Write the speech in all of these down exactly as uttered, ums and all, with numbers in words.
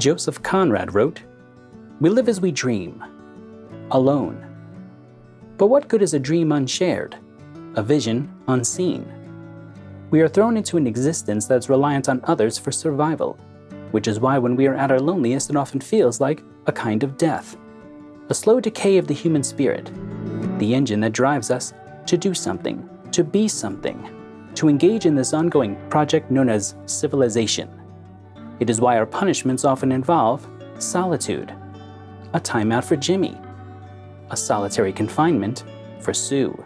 Joseph Conrad wrote, "We live as we dream, alone. But what good is a dream unshared, a vision unseen? We are thrown into an existence that's reliant on others for survival, which is why when we are at our loneliest it often feels like a kind of death, a slow decay of the human spirit, the engine that drives us to do something, to be something, to engage in this ongoing project known as civilization. It is why our punishments often involve solitude, a timeout for Jimmy, a solitary confinement for Sue."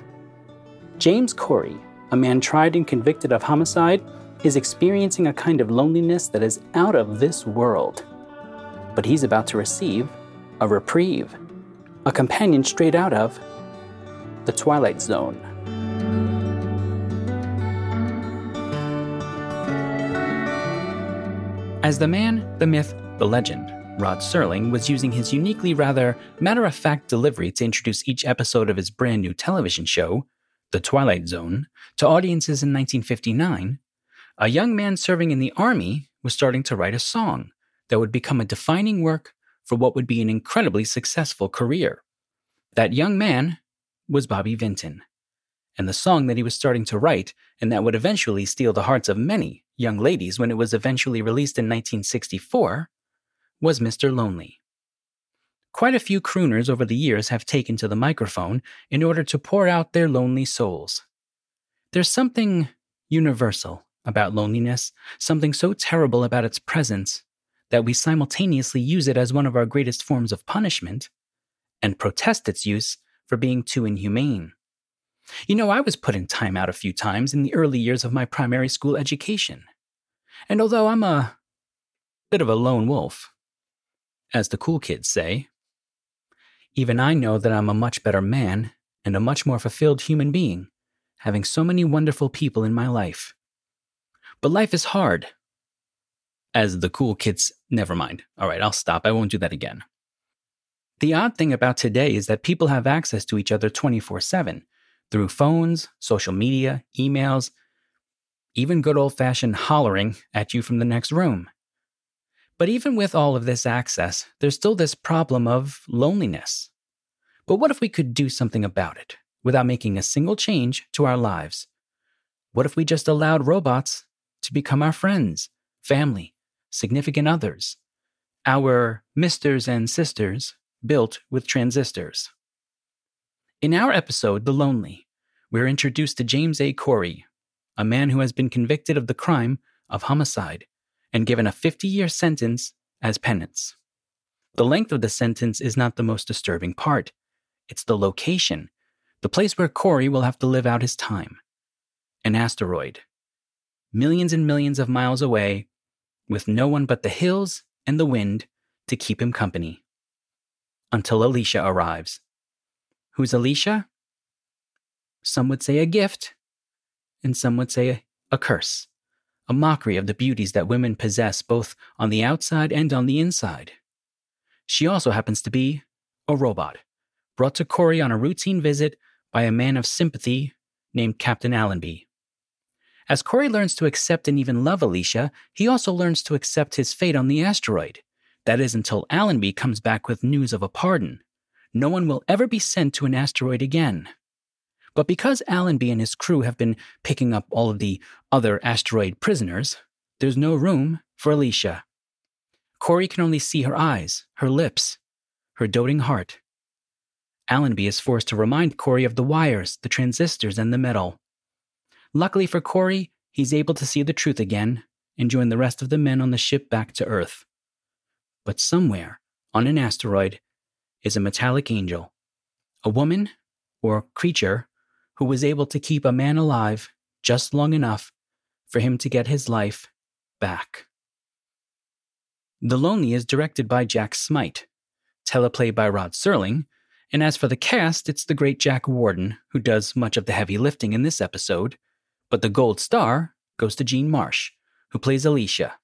James Corry, a man tried and convicted of homicide, is experiencing a kind of loneliness that is out of this world. But he's about to receive a reprieve, a companion straight out of the Twilight Zone. As the man, the myth, the legend, Rod Serling was using his uniquely rather matter-of-fact delivery to introduce each episode of his brand new television show, The Twilight Zone, to audiences in nineteen fifty-nine, a young man serving in the army was starting to write a song that would become a defining work for what would be an incredibly successful career. That young man was Bobby Vinton, and the song that he was starting to write, and that would eventually steal the hearts of many young ladies when it was eventually released in nineteen sixty-four, was Mister Lonely. Quite a few crooners over the years have taken to the microphone in order to pour out their lonely souls. There's something universal about loneliness, something so terrible about its presence that we simultaneously use it as one of our greatest forms of punishment and protest its use for being too inhumane. You know, I was put in timeout a few times in the early years of my primary school education. And although I'm a bit of a lone wolf, as the cool kids say, even I know that I'm a much better man and a much more fulfilled human being, having so many wonderful people in my life. But life is hard. As the cool kids, never mind. All right, I'll stop. I won't do that again. The odd thing about today is that people have access to each other twenty-four seven through phones, social media, emails, even good old-fashioned hollering at you from the next room. But even with all of this access, there's still this problem of loneliness. But what if we could do something about it without making a single change to our lives? What if we just allowed robots to become our friends, family, significant others, our misters and sisters built with transistors? In our episode, The Lonely, we're introduced to James A. Corry, a man who has been convicted of the crime of homicide and given a fifty-year sentence as penance. The length of the sentence is not the most disturbing part. It's the location, the place where Corry will have to live out his time. An asteroid. Millions and millions of miles away, with no one but the hills and the wind to keep him company. Until Alicia arrives. Who's Alicia? Some would say a gift, and some would say a, a curse, a mockery of the beauties that women possess both on the outside and on the inside. She also happens to be a robot, brought to Corry on a routine visit by a man of sympathy named Captain Allenby. As Corry learns to accept and even love Alicia, he also learns to accept his fate on the asteroid. That is until Allenby comes back with news of a pardon. No one will ever be sent to an asteroid again. But because Allenby and his crew have been picking up all of the other asteroid prisoners, there's no room for Alicia. Corry can only see her eyes, her lips, her doting heart. Allenby is forced to remind Corry of the wires, the transistors, and the metal. Luckily for Corry, he's able to see the truth again and join the rest of the men on the ship back to Earth. But somewhere, on an asteroid, is a metallic angel, a woman or creature who was able to keep a man alive just long enough for him to get his life back. The Lonely is directed by Jack Smight, teleplay by Rod Serling, and as for the cast, it's the great Jack Warden who does much of the heavy lifting in this episode, but the gold star goes to Jean Marsh, who plays Alicia.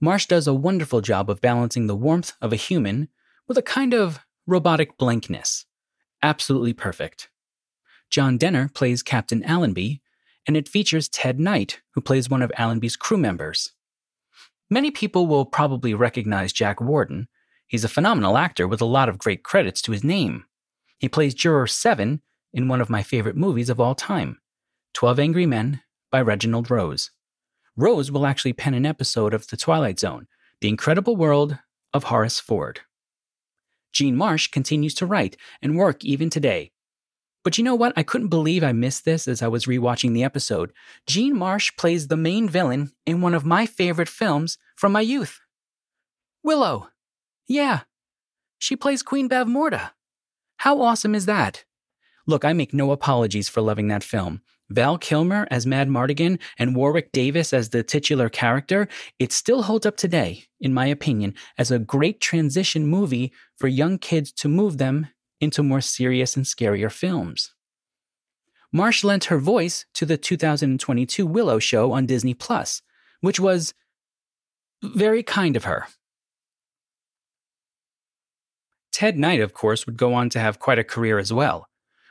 Marsh does a wonderful job of balancing the warmth of a human with a kind of robotic blankness. Absolutely perfect. John Denner plays Captain Allenby, and it features Ted Knight, who plays one of Allenby's crew members. Many people will probably recognize Jack Warden. He's a phenomenal actor with a lot of great credits to his name. He plays Juror seven in one of my favorite movies of all time, Twelve Angry Men by Reginald Rose. Rose will actually pen an episode of The Twilight Zone, The Incredible World of Horace Ford. Jean Marsh continues to write and work even today. But you know what? I couldn't believe I missed this as I was rewatching the episode. Jean Marsh plays the main villain in one of my favorite films from my youth. Willow. Yeah. She plays Queen Bavmorda. How awesome is that? Look, I make no apologies for loving that film. Val Kilmer as Mad Mardigan and Warwick Davis as the titular character, it still holds up today, in my opinion, as a great transition movie for young kids to move them into more serious and scarier films. Marsh lent her voice to the two thousand twenty-two Willow show on Disney Plus, which was very kind of her. Ted Knight, of course, would go on to have quite a career as well.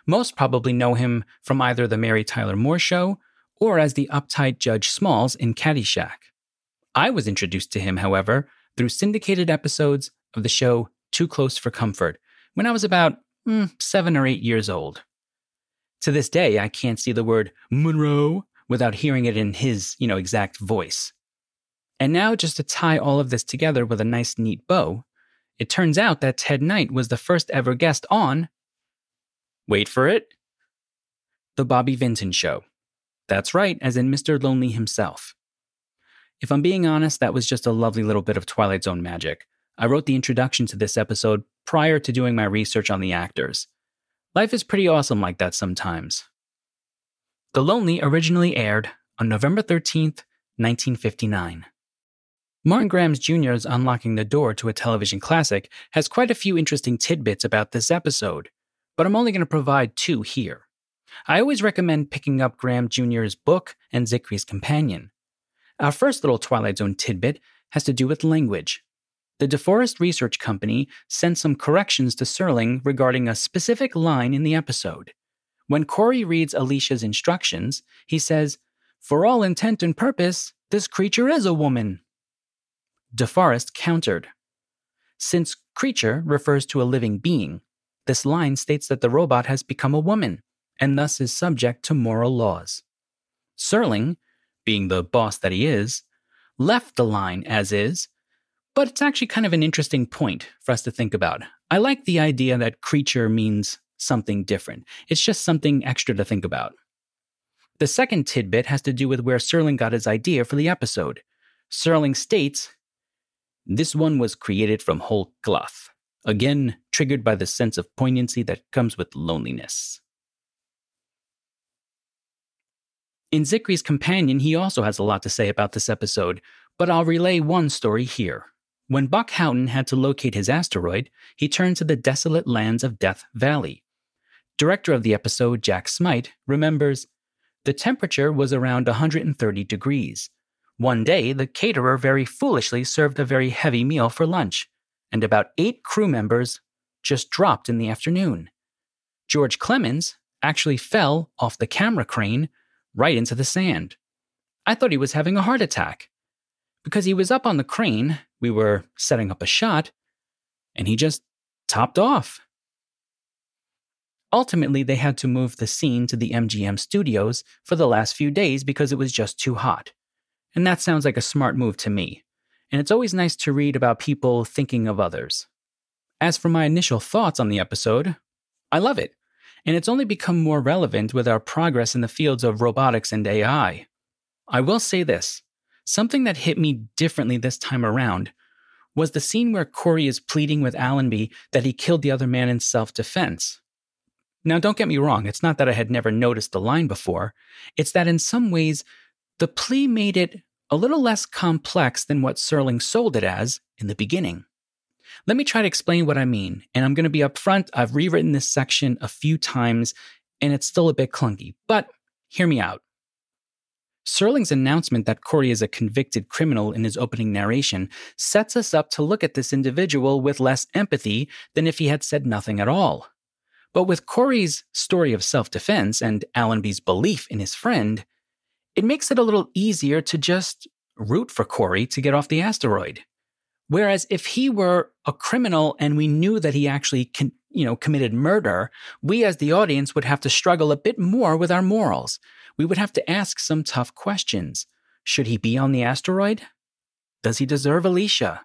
Most probably know him from either the Mary Tyler Moore Show or as the uptight Judge Smalls in Caddyshack. I was introduced to him, however, through syndicated episodes of the show Too Close for Comfort, when I was about mm, seven or eight years old. To this day, I can't see the word Monroe without hearing it in his, you know, exact voice. And now, just to tie all of this together with a nice, neat bow, it turns out that Ted Knight was the first ever guest on, wait for it, The Bobby Vinton Show. That's right, as in Mister Lonely himself. If I'm being honest, that was just a lovely little bit of Twilight Zone magic. I wrote the introduction to this episode prior to doing my research on the actors. Life is pretty awesome like that sometimes. The Lonely originally aired on November thirteenth, nineteen fifty-nine. Martin Grahams Junior's Unlocking the Door to a Television Classic has quite a few interesting tidbits about this episode, but I'm only going to provide two here. I always recommend picking up Graham Junior's book and Zikri's Companion. Our first little Twilight Zone tidbit has to do with language. The DeForest Research Company sent some corrections to Serling regarding a specific line in the episode. When Corry reads Alicia's instructions, he says, "For all intent and purpose, this creature is a woman." DeForest countered. Since creature refers to a living being, this line states that the robot has become a woman and thus is subject to moral laws. Serling, being the boss that he is, left the line as is, but it's actually kind of an interesting point for us to think about. I like the idea that creature means something different. It's just something extra to think about. The second tidbit has to do with where Serling got his idea for the episode. Serling states, "This one was created from whole cloth, again triggered by the sense of poignancy that comes with loneliness." In Zikri's Companion, he also has a lot to say about this episode, but I'll relay one story here. When Buck Houghton had to locate his asteroid, he turned to the desolate lands of Death Valley. Director of the episode, Jack Smight, remembers, "The temperature was around one hundred thirty degrees. One day, the caterer very foolishly served a very heavy meal for lunch, and about eight crew members just dropped in the afternoon. George Clemens actually fell off the camera crane right into the sand. I thought he was having a heart attack, because he was up on the crane, we were setting up a shot, and he just topped off." Ultimately, they had to move the scene to the M G M studios for the last few days because it was just too hot. And that sounds like a smart move to me. And it's always nice to read about people thinking of others. As for my initial thoughts on the episode, I love it. And it's only become more relevant with our progress in the fields of robotics and A I. I will say this. Something that hit me differently this time around was the scene where Corry is pleading with Allenby that he killed the other man in self-defense. Now, don't get me wrong, it's not that I had never noticed the line before. It's that in some ways, the plea made it a little less complex than what Serling sold it as in the beginning. Let me try to explain what I mean, and I'm going to be upfront. I've rewritten this section a few times, and it's still a bit clunky, but hear me out. Serling's announcement that Corry is a convicted criminal in his opening narration sets us up to look at this individual with less empathy than if he had said nothing at all. But with Corry's story of self-defense and Allenby's belief in his friend, it makes it a little easier to just root for Corry to get off the asteroid. Whereas if he were a criminal and we knew that he actually con- you know, committed murder, we as the audience would have to struggle a bit more with our morals. We would have to ask some tough questions. Should he be on the asteroid? Does he deserve Alicia?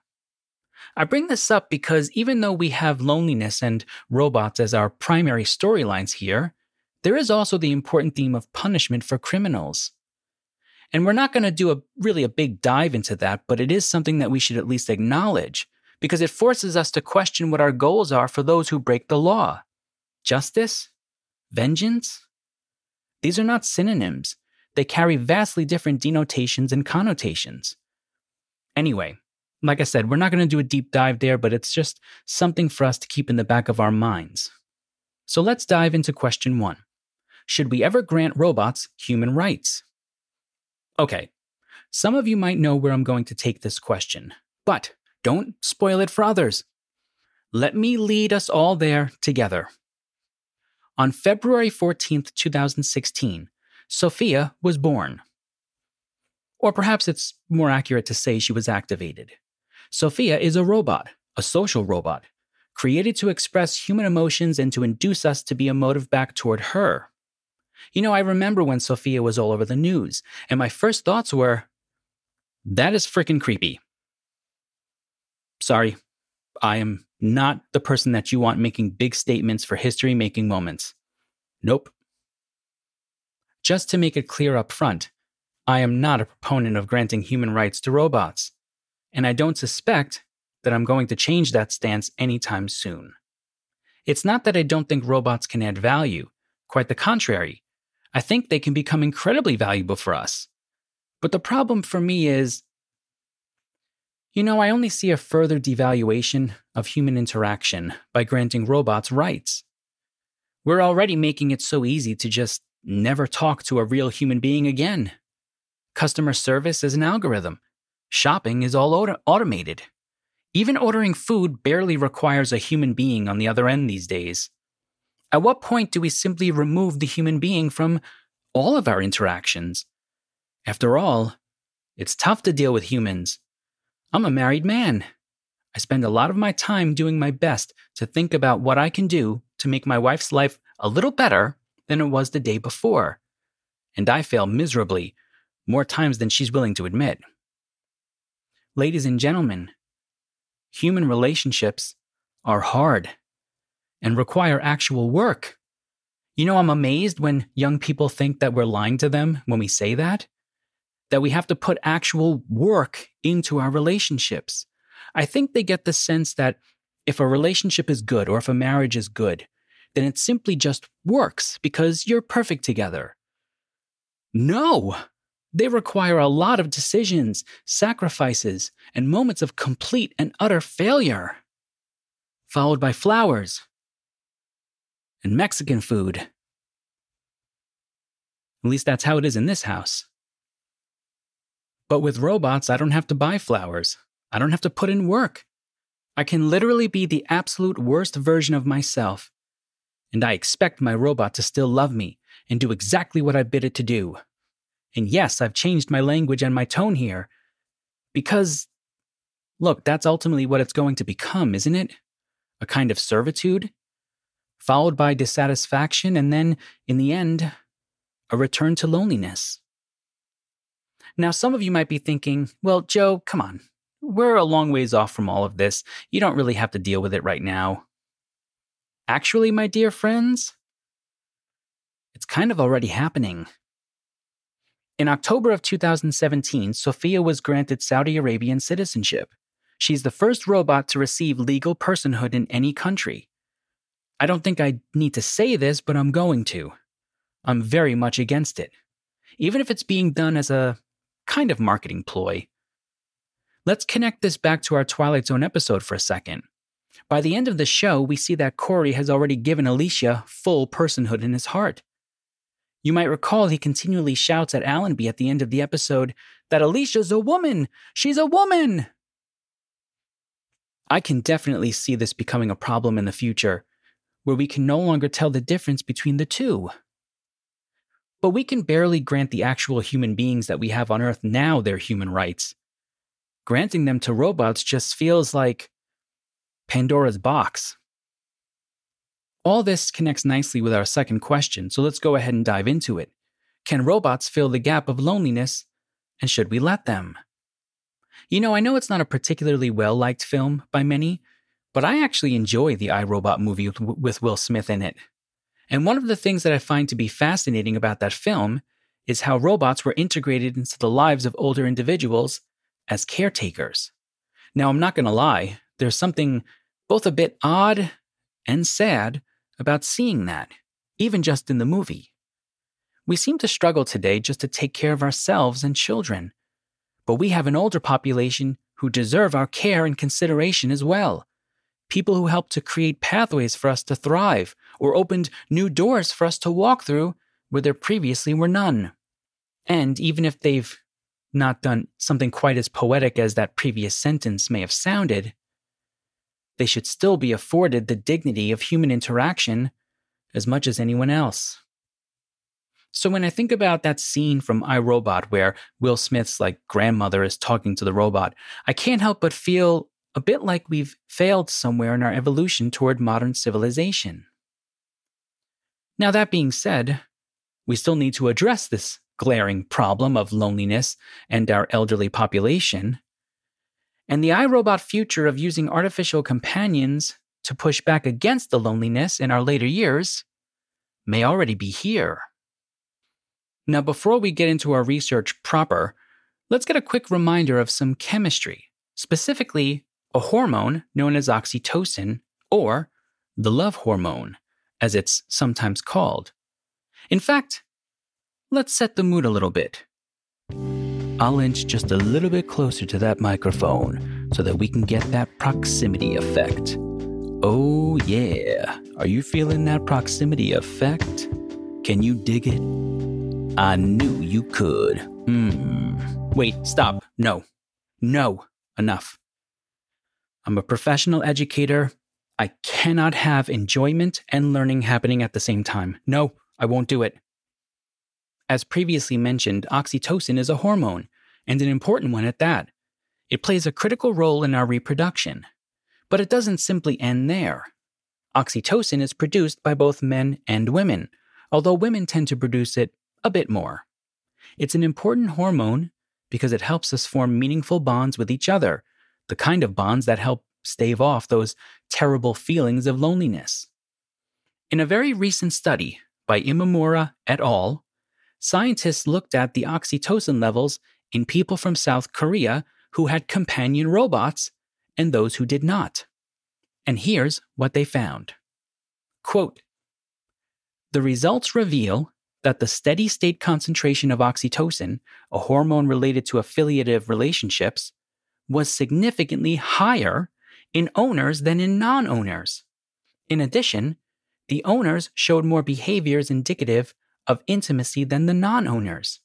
I bring this up because even though we have loneliness and robots as our primary storylines here, there is also the important theme of punishment for criminals. And we're not going to do a really a big dive into that, but it is something that we should at least acknowledge because it forces us to question what our goals are for those who break the law. Justice? Vengeance? These are not synonyms. They carry vastly different denotations and connotations. Anyway, like I said, we're not going to do a deep dive there, but it's just something for us to keep in the back of our minds. So let's dive into question one. Should we ever grant robots human rights? Okay, some of you might know where I'm going to take this question, but don't spoil it for others. Let me lead us all there together. On February fourteenth, twenty sixteen, Sophia was born. Or perhaps it's more accurate to say she was activated. Sophia is a robot, a social robot, created to express human emotions and to induce us to be emotive back toward her. You know, I remember when Sophia was all over the news, and my first thoughts were, that is freaking creepy. Sorry, I am not the person that you want making big statements for history-making moments. Nope. Just to make it clear up front, I am not a proponent of granting human rights to robots. And I don't suspect that I'm going to change that stance anytime soon. It's not that I don't think robots can add value. Quite the contrary. I think they can become incredibly valuable for us. But the problem for me is, you know, I only see a further devaluation of human interaction by granting robots rights. We're already making it so easy to just never talk to a real human being again. Customer service is an algorithm. Shopping is all auto- automated. Even ordering food barely requires a human being on the other end these days. At what point do we simply remove the human being from all of our interactions? After all, it's tough to deal with humans. I'm a married man. I spend a lot of my time doing my best to think about what I can do to make my wife's life a little better than it was the day before. And I fail miserably, more times than she's willing to admit. Ladies and gentlemen, human relationships are hard and require actual work. You know, I'm amazed when young people think that we're lying to them when we say that, that we have to put actual work into our relationships. I think they get the sense that if a relationship is good or if a marriage is good, then it simply just works because you're perfect together. No! They require a lot of decisions, sacrifices, and moments of complete and utter failure, followed by flowers and Mexican food. At least that's how it is in this house. But with robots, I don't have to buy flowers. I don't have to put in work. I can literally be the absolute worst version of myself, and I expect my robot to still love me and do exactly what I bid it to do. And yes, I've changed my language and my tone here because, look, that's ultimately what it's going to become, isn't it? A kind of servitude, followed by dissatisfaction, and then, in the end, a return to loneliness. Now, some of you might be thinking, well, Joe, come on. We're a long ways off from all of this. You don't really have to deal with it right now. Actually, my dear friends, it's kind of already happening. In October of two thousand seventeen, Sophia was granted Saudi Arabian citizenship. She's the first robot to receive legal personhood in any country. I don't think I need to say this, but I'm going to. I'm very much against it, even if it's being done as a kind of marketing ploy. Let's connect this back to our Twilight Zone episode for a second. By the end of the show, we see that Corry has already given Alicia full personhood in his heart. You might recall he continually shouts at Allenby at the end of the episode that Alicia's a woman! She's a woman! I can definitely see this becoming a problem in the future, where we can no longer tell the difference between the two. but we can barely grant the actual human beings that we have on Earth now their human rights. Granting them to robots just feels like Pandora's box. All this connects nicely with our second question, so let's go ahead and dive into it. Can robots fill the gap of loneliness, and should we let them? You know, I know it's not a particularly well-liked film by many, but I actually enjoy the iRobot movie with Will Smith in it. And one of the things that I find to be fascinating about that film is how robots were integrated into the lives of older individuals as caretakers. Now, I'm not going to lie, there's something both a bit odd and sad about seeing that, even just in the movie. We seem to struggle today just to take care of ourselves and children, but we have an older population who deserve our care and consideration as well. People who helped to create pathways for us to thrive or opened new doors for us to walk through where there previously were none. And even if they've not done something quite as poetic as that previous sentence may have sounded, they should still be afforded the dignity of human interaction as much as anyone else. So when I think about that scene from iRobot where Will Smith's like grandmother is talking to the robot, I can't help but feel a bit like we've failed somewhere in our evolution toward modern civilization. Now that being said, we still need to address this glaring problem of loneliness and our elderly population. And the iRobot future of using artificial companions to push back against the loneliness in our later years may already be here. Now, before we get into our research proper, let's get a quick reminder of some chemistry, specifically a hormone known as oxytocin, or the love hormone, as it's sometimes called. In fact, let's set the mood a little bit. I'll inch just a little bit closer to that microphone so that we can get that proximity effect. Oh yeah, are you feeling that proximity effect? Can you dig it? I knew you could. Mm. Wait, stop. No. No. Enough. I'm a professional educator. I cannot have enjoyment and learning happening at the same time. No, I won't do it. As previously mentioned, oxytocin is a hormone, and an important one at that. It plays a critical role in our reproduction. But it doesn't simply end there. Oxytocin is produced by both men and women, although women tend to produce it a bit more. It's an important hormone because it helps us form meaningful bonds with each other, the kind of bonds that help stave off those terrible feelings of loneliness. In a very recent study by Imamura et al., scientists looked at the oxytocin levels in people from South Korea who had companion robots and those who did not. And here's what they found. Quote, "The results reveal that the steady-state concentration of oxytocin, a hormone related to affiliative relationships, was significantly higher in owners than in non-owners. In addition, the owners showed more behaviors indicative of intimacy than the non-owners.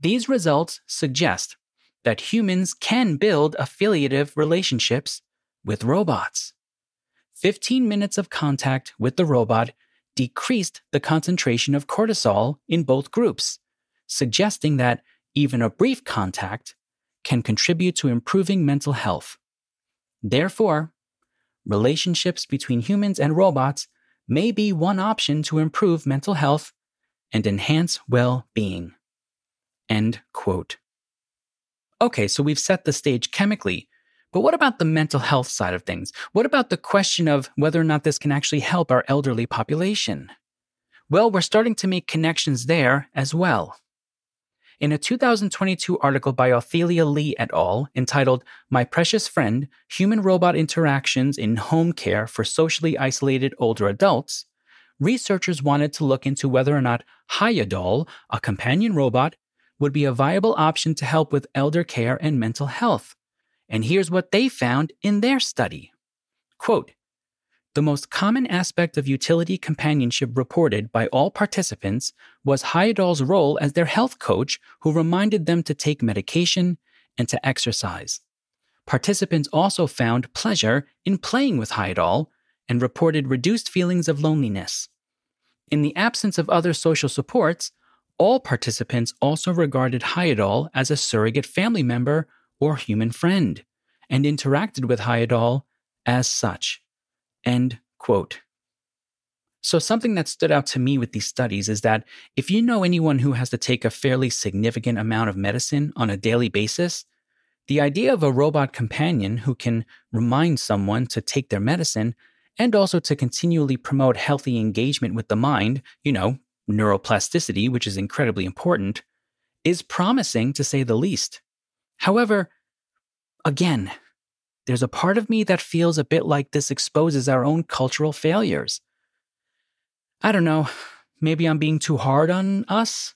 These results suggest that humans can build affiliative relationships with robots. fifteen minutes of contact with the robot decreased the concentration of cortisol in both groups, suggesting that even a brief contact can contribute to improving mental health. Therefore, relationships between humans and robots may be one option to improve mental health and enhance well-being." End quote. Okay, so we've set the stage chemically. But what about the mental health side of things? What about the question of whether or not this can actually help our elderly population? Well, we're starting to make connections there as well. In a two thousand twenty-two article by Othelia Lee et al. Entitled, "My Precious Friend, Human-Robot Interactions in Home Care for Socially Isolated Older Adults," researchers wanted to look into whether or not Hyodol, a companion robot, would be a viable option to help with elder care and mental health. And here's what they found in their study. Quote, "The most common aspect of utility companionship reported by all participants was Hyodol's role as their health coach who reminded them to take medication and to exercise. Participants also found pleasure in playing with Hyodol and reported reduced feelings of loneliness. In the absence of other social supports, all participants also regarded Hyodol as a surrogate family member or human friend, and interacted with Hyodol as such." End quote. So something that stood out to me with these studies is that if you know anyone who has to take a fairly significant amount of medicine on a daily basis, the idea of a robot companion who can remind someone to take their medicine and also to continually promote healthy engagement with the mind, you know, neuroplasticity, which is incredibly important, is promising to say the least. However, again, there's a part of me that feels a bit like this exposes our own cultural failures. I don't know, maybe I'm being too hard on us?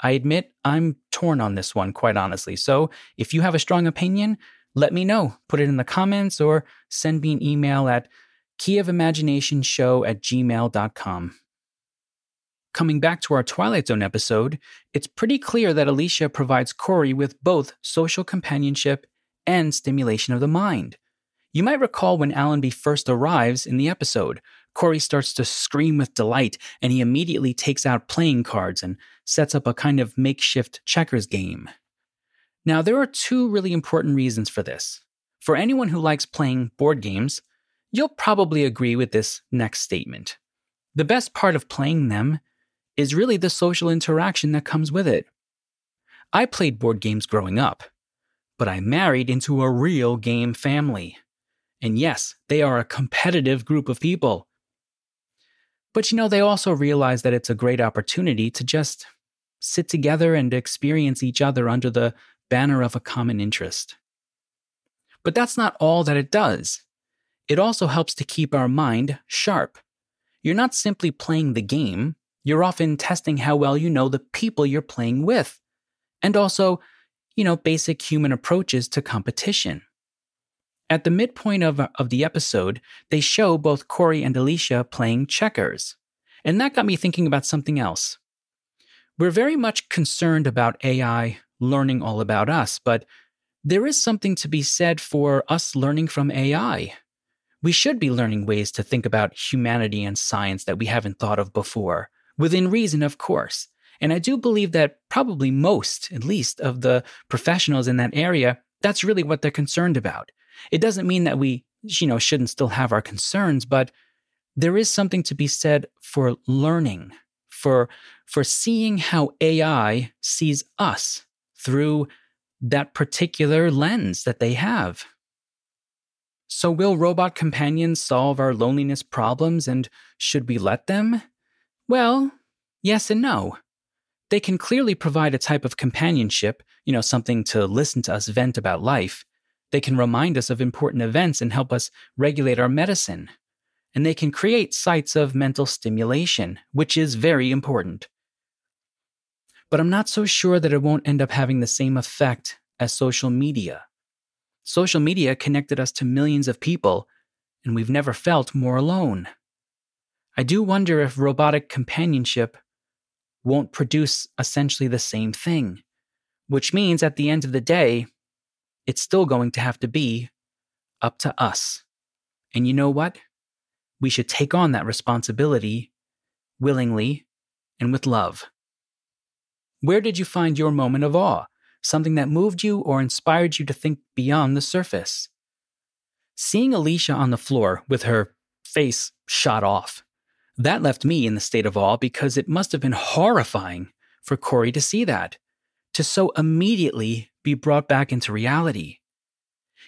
I admit I'm torn on this one, quite honestly. So if you have a strong opinion, let me know. Put it in the comments or send me an email at key of imagination show at gmail dot com. Coming back to our Twilight Zone episode, it's pretty clear that Alicia provides Corry with both social companionship and stimulation of the mind. You might recall when Allenby first arrives in the episode, Corry starts to scream with delight, and he immediately takes out playing cards and sets up a kind of makeshift checkers game. Now, there are two really important reasons for this. For anyone who likes playing board games, you'll probably agree with this next statement. The best part of playing them is really the social interaction that comes with it. I played board games growing up, but I married into a real game family. And yes, they are a competitive group of people. But you know, they also realize that it's a great opportunity to just sit together and experience each other under the banner of a common interest. But that's not all that it does. It also helps to keep our mind sharp. You're not simply playing the game, you're often testing how well you know the people you're playing with, and also, you know, basic human approaches to competition. At the midpoint of, of the episode, they show both Corry and Alicia playing checkers. And that got me thinking about something else. We're very much concerned about A I learning all about us, but there is something to be said for us learning from A I. We should be learning ways to think about humanity and science that we haven't thought of before, within reason, of course. And I do believe that probably most, at least, of the professionals in that area, that's really what they're concerned about. It doesn't mean that we, you know, shouldn't still have our concerns, but there is something to be said for learning, for, for seeing how A I sees us through that particular lens that they have. So will robot companions solve our loneliness problems, and should we let them? Well, yes and no. They can clearly provide a type of companionship, you know, something to listen to us vent about life. They can remind us of important events and help us regulate our medicine. And they can create sites of mental stimulation, which is very important. But I'm not so sure that it won't end up having the same effect as social media. Social media connected us to millions of people, and we've never felt more alone. I do wonder if robotic companionship won't produce essentially the same thing, which means at the end of the day, it's still going to have to be up to us. And you know what? We should take on that responsibility willingly and with love. Where did you find your moment of awe? Something that moved you or inspired you to think beyond the surface? Seeing Alicia on the floor with her face shot off, that left me in the state of awe because it must have been horrifying for Corry to see that, to so immediately be brought back into reality.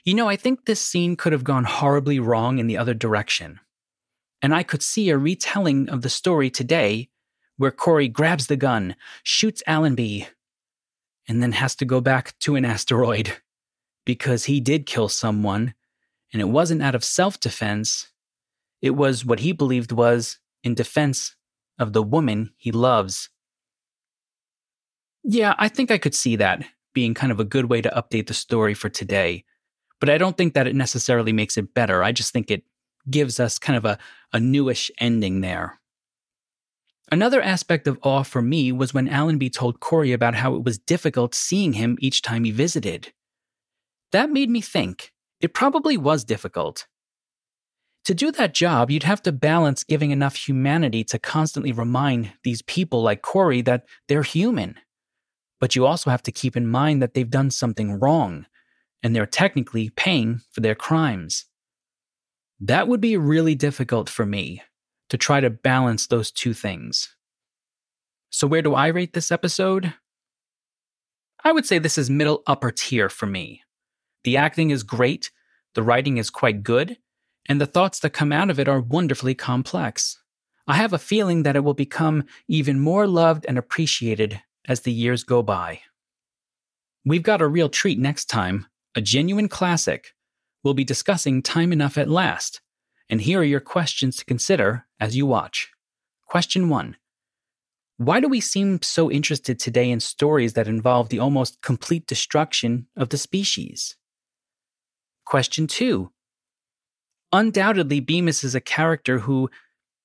You know, I think this scene could have gone horribly wrong in the other direction. And I could see a retelling of the story today where Corry grabs the gun, shoots Allenby, and then has to go back to an asteroid because he did kill someone, and it wasn't out of self-defense. It was what he believed was in defense of the woman he loves. Yeah, I think I could see that being kind of a good way to update the story for today. But I don't think that it necessarily makes it better. I just think it gives us kind of a, a newish ending there. Another aspect of awe for me was when Allenby told Corry about how it was difficult seeing him each time he visited. That made me think. It probably was difficult. To do that job, you'd have to balance giving enough humanity to constantly remind these people like Corry that they're human. But you also have to keep in mind that they've done something wrong, and they're technically paying for their crimes. That would be really difficult for me, to try to balance those two things. So where do I rate this episode? I would say this is middle upper tier for me. The acting is great, the writing is quite good, and the thoughts that come out of it are wonderfully complex. I have a feeling that it will become even more loved and appreciated as the years go by. We've got a real treat next time, a genuine classic. We'll be discussing Time Enough at Last, and here are your questions to consider as you watch. Question one. Why do we seem so interested today in stories that involve the almost complete destruction of the species? Question two. Undoubtedly, Bemis is a character who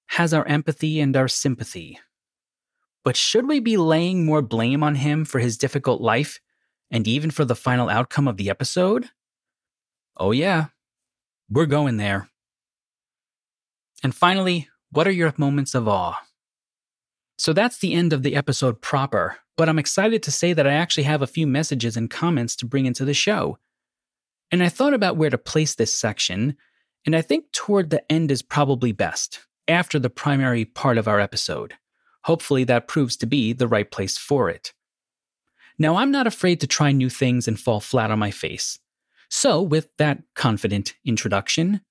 has our empathy and our sympathy. But should we be laying more blame on him for his difficult life, and even for the final outcome of the episode? Oh yeah, we're going there. And finally, what are your moments of awe? So that's the end of the episode proper, but I'm excited to say that I actually have a few messages and comments to bring into the show. And I thought about where to place this section, and I think toward the end is probably best, after the primary part of our episode. Hopefully that proves to be the right place for it. Now, I'm not afraid to try new things and fall flat on my face. So, with that confident introduction,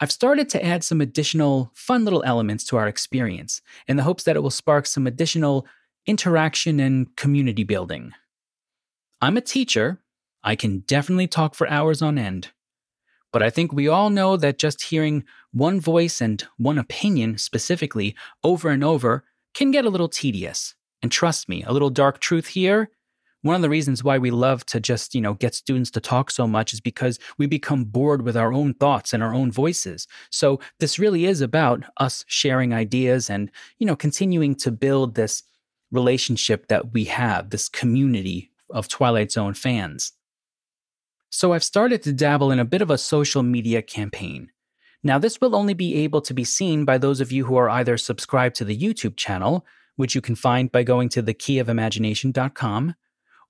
I've started to add some additional fun little elements to our experience in the hopes that it will spark some additional interaction and community building. I'm a teacher. I can definitely talk for hours on end. But I think we all know that just hearing one voice and one opinion specifically over and over can get a little tedious. And trust me, a little dark truth here. One of the reasons why we love to just, you know, get students to talk so much is because we become bored with our own thoughts and our own voices. So this really is about us sharing ideas and, you know, continuing to build this relationship that we have, this community of Twilight Zone fans. So I've started to dabble in a bit of a social media campaign. Now, this will only be able to be seen by those of you who are either subscribed to the YouTube channel, which you can find by going to the key of imagination dot com,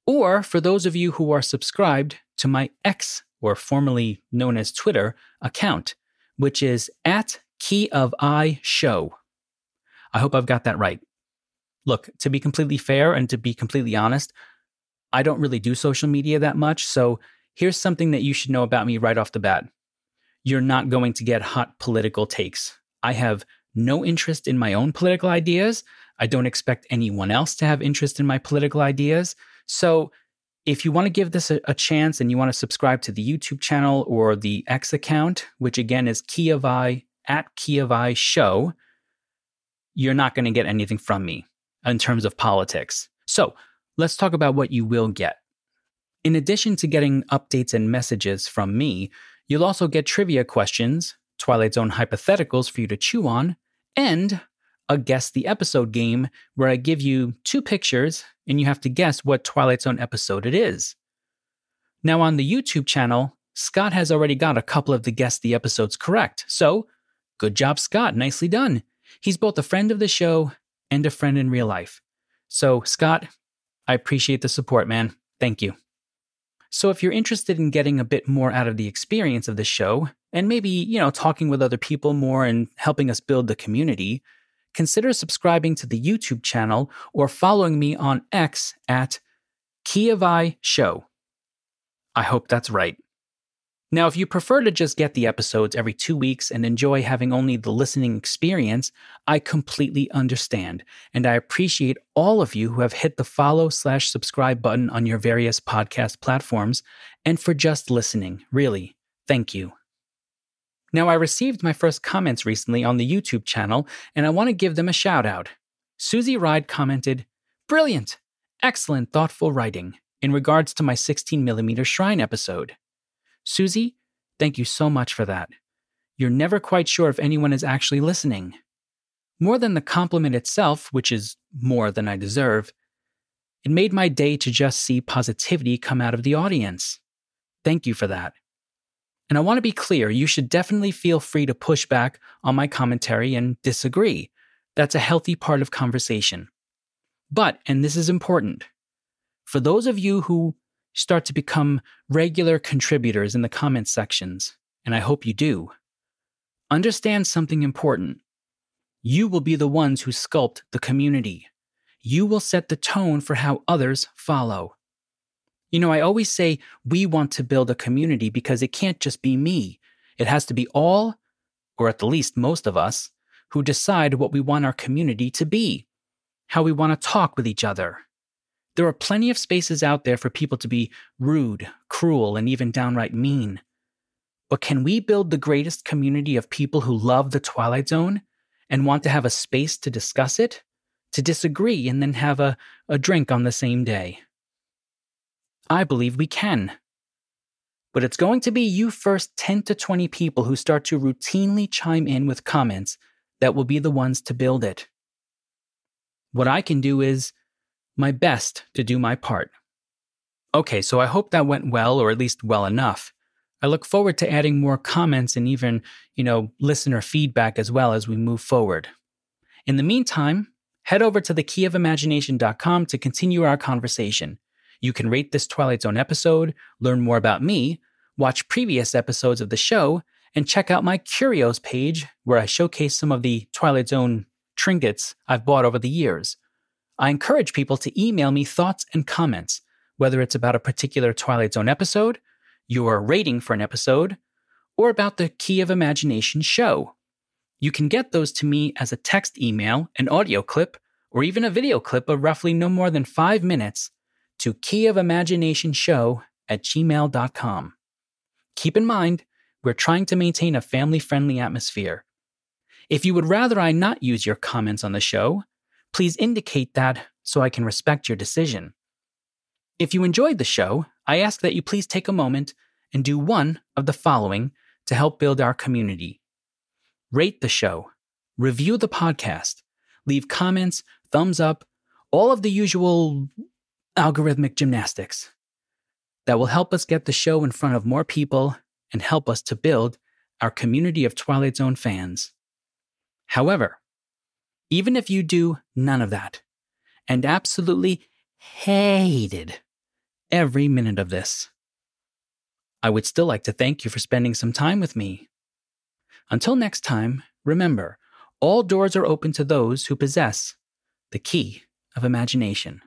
or for those of you who are subscribed to my X, or formerly known as Twitter, account, which is at key of i show. I hope I've got that right. Look, to be completely fair and to be completely honest, I don't really do social media that much, so here's something that you should know about me right off the bat. You're not going to get hot political takes. I have no interest in my own political ideas. I don't expect anyone else to have interest in my political ideas. So if you want to give this a, a chance and you want to subscribe to the YouTube channel or the X account, which again is Key of I, at Key of I Show, you're not going to get anything from me in terms of politics. So let's talk about what you will get. In addition to getting updates and messages from me, you'll also get trivia questions, Twilight Zone hypotheticals for you to chew on, and a Guess the Episode game where I give you two pictures and you have to guess what Twilight Zone episode it is. Now on the YouTube channel, Scott has already got a couple of the Guess the Episodes correct, so good job, Scott, nicely done. He's both a friend of the show and a friend in real life. So Scott, I appreciate the support, man. Thank you. So if you're interested in getting a bit more out of the experience of the show, and maybe, you know, talking with other people more and helping us build the community, consider subscribing to the YouTube channel or following me on X at Keyofi Show. I hope that's right. Now, if you prefer to just get the episodes every two weeks and enjoy having only the listening experience, I completely understand, and I appreciate all of you who have hit the follow slash subscribe button on your various podcast platforms, and for just listening, really, thank you. Now, I received my first comments recently on the YouTube channel, and I want to give them a shout out. Susie Ride commented, "Brilliant! Excellent, thoughtful writing," in regards to my sixteen millimeter Shrine episode. Susie, thank you so much for that. You're never quite sure if anyone is actually listening. More than the compliment itself, which is more than I deserve, it made my day to just see positivity come out of the audience. Thank you for that. And I want to be clear, you should definitely feel free to push back on my commentary and disagree. That's a healthy part of conversation. But, and this is important, for those of you who start to become regular contributors in the comment sections, and I hope you do, understand something important. You will be the ones who sculpt the community. You will set the tone for how others follow. You know, I always say we want to build a community because it can't just be me. It has to be all, or at the least most of us, who decide what we want our community to be, how we want to talk with each other. There are plenty of spaces out there for people to be rude, cruel, and even downright mean. But can we build the greatest community of people who love the Twilight Zone and want to have a space to discuss it, to disagree, and then have a, a drink on the same day? I believe we can. But it's going to be you first ten to twenty people who start to routinely chime in with comments that will be the ones to build it. What I can do is my best to do my part. Okay, so I hope that went well, or at least well enough. I look forward to adding more comments and even, you know, listener feedback as well as we move forward. In the meantime, head over to the key of imagination dot com to continue our conversation. You can rate this Twilight Zone episode, learn more about me, watch previous episodes of the show, and check out my Curios page where I showcase some of the Twilight Zone trinkets I've bought over the years. I encourage people to email me thoughts and comments, whether it's about a particular Twilight Zone episode, your rating for an episode, or about the Key of Imagination show. You can get those to me as a text email, an audio clip, or even a video clip of roughly no more than five minutes to key of imagination show at gmail dot com. Keep in mind, we're trying to maintain a family-friendly atmosphere. If you would rather I not use your comments on the show, please indicate that so I can respect your decision. If you enjoyed the show, I ask that you please take a moment and do one of the following to help build our community. Rate the show, review the podcast, leave comments, thumbs up, all of the usual algorithmic gymnastics. That will help us get the show in front of more people and help us to build our community of Twilight Zone fans. However, even if you do none of that and absolutely hated every minute of this, I would still like to thank you for spending some time with me. Until next time, remember, all doors are open to those who possess the key of imagination.